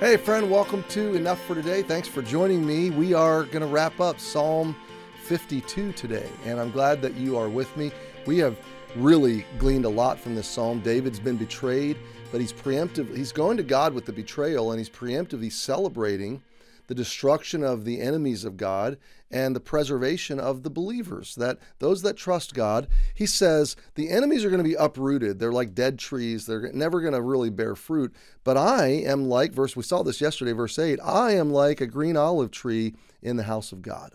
Hey friend, welcome to Enough for Today. Thanks for joining me. We are going to wrap up Psalm 52 today, and I'm glad that you are with me. We have really gleaned a lot from this psalm. David's been betrayed, but he's preemptive. He's going to God with the betrayal, and he's preemptively celebrating the destruction of the enemies of God and the preservation of the believers, that those that trust God. He says the enemies are going to be uprooted. They're like dead trees. They're never going to really bear fruit. But I am like, we saw this yesterday, verse 8, I am like a green olive tree in the house of God.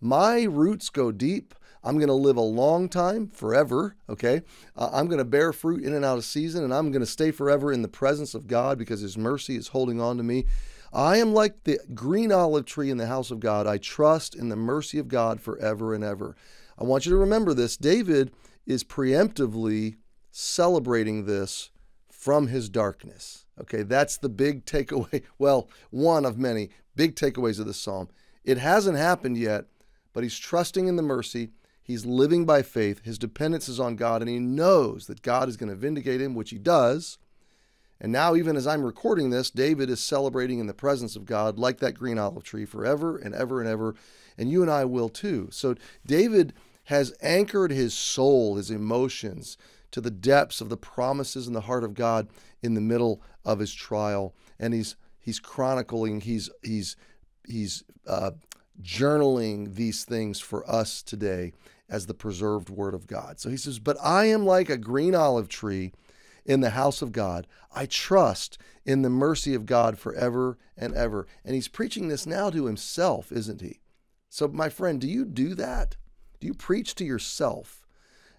My roots go deep. I'm going to live a long time, forever, okay? I'm going to bear fruit in and out of season, and I'm going to stay forever in the presence of God because His mercy is holding on to me. I am like the green olive tree in the house of God. I trust in the mercy of God forever and ever. I want you to remember this. David is preemptively celebrating this from his darkness, okay? That's the big takeaway. Well, one of many big takeaways of this psalm. It hasn't happened yet, but he's trusting in the mercy. He's living by faith. His dependence is on God, and he knows that God is going to vindicate him, which he does. And now, even as I'm recording this, David is celebrating in the presence of God like that green olive tree forever and ever and ever, and you and I will too. So David has anchored his soul, his emotions, to the depths of the promises in the heart of God in the middle of his trial, and he's chronicling, he's journaling these things for us today as the preserved word of God. So he says, but I am like a green olive tree in the house of God. I trust in the mercy of God forever and ever. And he's preaching this now to himself, isn't he? So my friend, do you do that? Do you preach to yourself?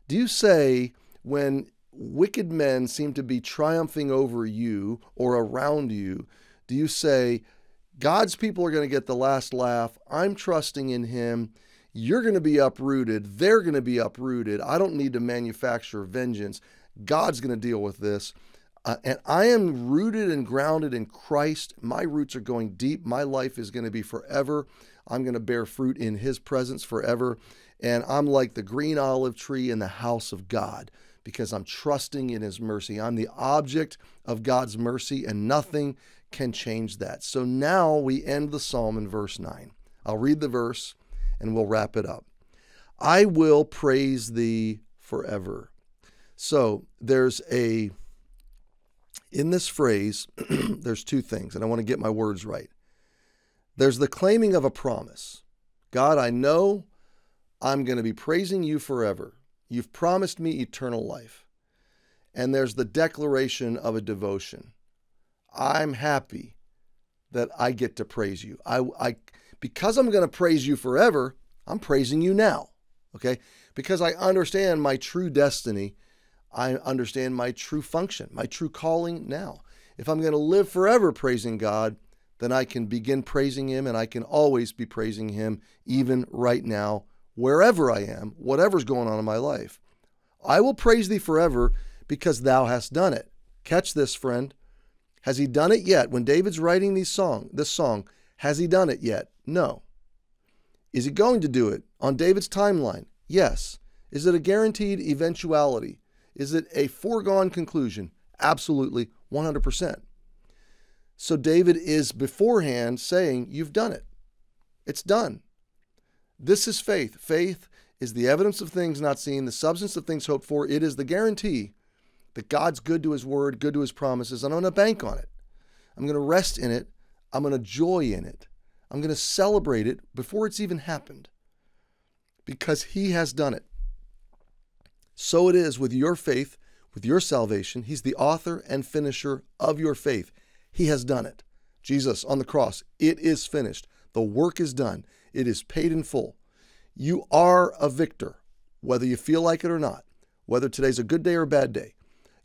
Do you say when wicked men seem to be triumphing over you or around you, do you say, God's people are going to get the last laugh. I'm trusting in Him. You're going to be uprooted. They're going to be uprooted. I don't need to manufacture vengeance. God's going to deal with this. And I am rooted and grounded in Christ. My roots are going deep. My life is going to be forever. I'm going to bear fruit in His presence forever. And I'm like the green olive tree in the house of God because I'm trusting in His mercy. I'm the object of God's mercy, and nothing can change that. So now we end the psalm in verse 9. I'll read the verse and we'll wrap it up. I will praise thee forever. So in this phrase, there's two things, and I want to get my words right. There's the claiming of a promise. God, I know I'm going to be praising you forever. You've promised me eternal life. And there's the declaration of a devotion. I'm happy that I get to praise you. Because I'm going to praise you forever, I'm praising you now, okay? Because I understand my true destiny. I understand my true function, my true calling now. If I'm going to live forever praising God, then I can begin praising Him, and I can always be praising Him even right now, wherever I am, whatever's going on in my life. I will praise thee forever because thou hast done it. Catch this, friend. Has he done it yet? When David's writing this song, has he done it yet? No. Is he going to do it on David's timeline? Yes. Is it a guaranteed eventuality? Is it a foregone conclusion? Absolutely, 100%. So David is beforehand saying, you've done it. It's done. This is faith. Faith is the evidence of things not seen, the substance of things hoped for. It is the guarantee that God's good to His word, good to His promises, and I'm going to bank on it. I'm going to rest in it. I'm going to joy in it. I'm going to celebrate it before it's even happened because He has done it. So it is with your faith, with your salvation. He's the author and finisher of your faith. He has done it. Jesus on the cross, it is finished. The work is done. It is paid in full. You are a victor, whether you feel like it or not, whether today's a good day or a bad day.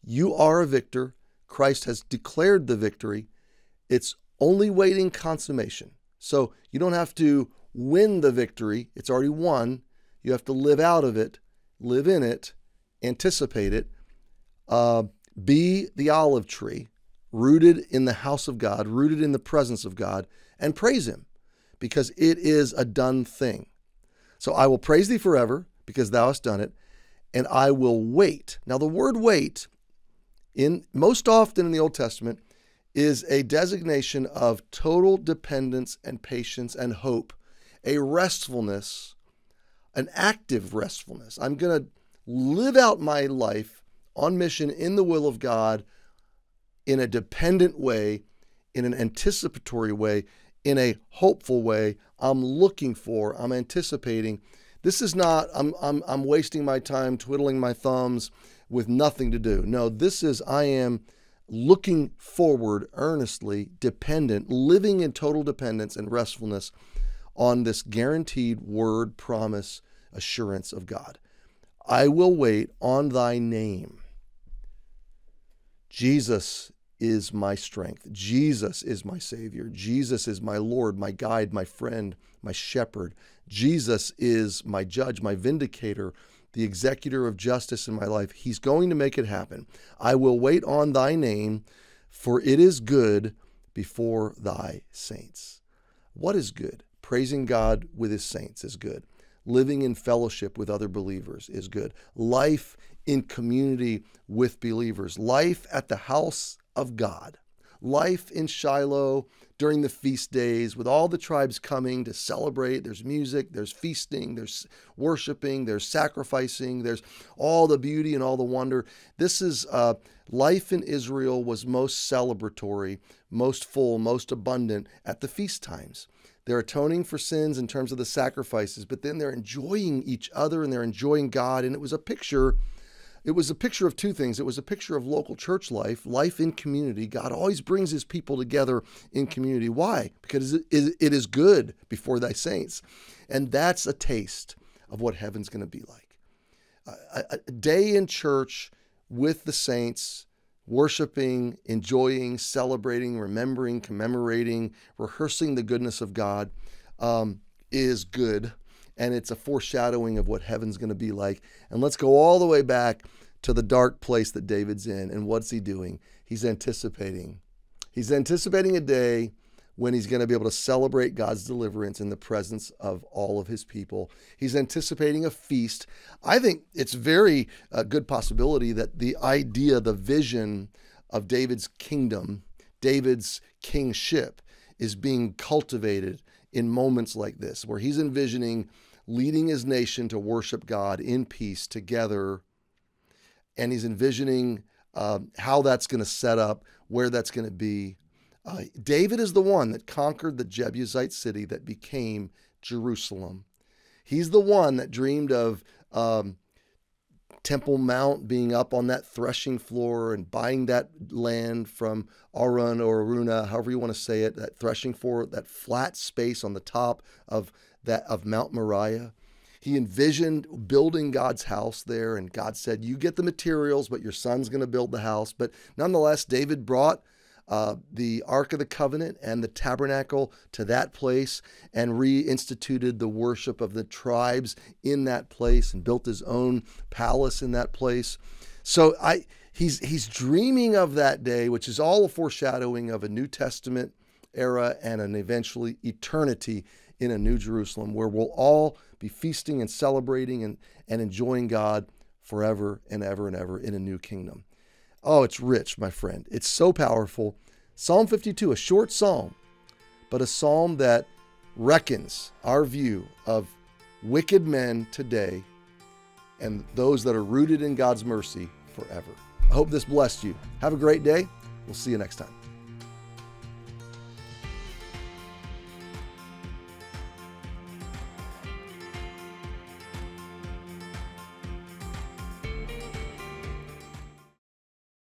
You are a victor. Christ has declared the victory. It's only waiting consummation. So you don't have to win the victory. It's already won. You have to live out of it, live in it, anticipate it, be the olive tree, rooted in the house of God, rooted in the presence of God, and praise Him because it is a done thing. So I will praise thee forever because thou hast done it, and I will wait. Now the word wait, most often in the Old Testament, is a designation of total dependence and patience and hope, a restfulness, an active restfulness. I'm going to live out my life on mission in the will of God in a dependent way, in an anticipatory way, in a hopeful way. I'm looking for, I'm anticipating. This is not, I'm wasting my time twiddling my thumbs with nothing to do. No, this is, I am looking forward earnestly, dependent, living in total dependence and restfulness on this guaranteed word, promise, assurance of God. I will wait on thy name. Jesus is my strength. Jesus is my Savior. Jesus is my Lord, my guide, my friend, my shepherd. Jesus is my judge, my vindicator, the executor of justice in my life. He's going to make it happen. I will wait on thy name, for it is good before thy saints. What is good? Praising God with his saints is good. Living in fellowship with other believers is good. Life in community with believers. Life at the house of God. Life in Shiloh during the feast days with all the tribes coming to celebrate. There's music, there's feasting, there's worshiping, there's sacrificing, there's all the beauty and all the wonder. This is life in Israel was most celebratory, most full, most abundant at the feast times. They're atoning for sins in terms of the sacrifices, but then they're enjoying each other and they're enjoying God. And it was a picture of two things. It was a picture of local church life in community. God always brings his people together in community. Why? Because it is good before thy saints. And that's a taste of what heaven's going to be like. A day in church with the saints, worshiping, enjoying, celebrating, remembering, commemorating, rehearsing the goodness of God is good. And it's a foreshadowing of what heaven's going to be like. And let's go all the way back to the dark place that David's in. And what's he doing? He's anticipating. He's anticipating a day when he's going to be able to celebrate God's deliverance in the presence of all of his people. He's anticipating a feast. I think it's very good possibility that the idea, the vision of David's kingdom, David's kingship, is being cultivated in moments like this, where he's envisioning leading his nation to worship God in peace together. And he's envisioning how that's going to set up, where that's going to be. David is the one that conquered the Jebusite city that became Jerusalem. He's the one that dreamed of Temple Mount being up on that threshing floor and buying that land from Arun or Aruna, however you want to say it, that threshing floor, that flat space on the top of Mount Moriah. He envisioned building God's house there, and God said, you get the materials, but your son's going to build the house. But nonetheless, David brought the Ark of the Covenant and the tabernacle to that place and reinstituted the worship of the tribes in that place and built his own palace in that place. So he's dreaming of that day, which is all a foreshadowing of a New Testament era and an eventually eternity in a New Jerusalem where we'll all be feasting and celebrating and enjoying God forever and ever in a new kingdom. Oh, it's rich, my friend. It's so powerful. Psalm 52, a short psalm, but a psalm that reckons our view of wicked men today and those that are rooted in God's mercy forever. I hope this blessed you. Have a great day. We'll see you next time.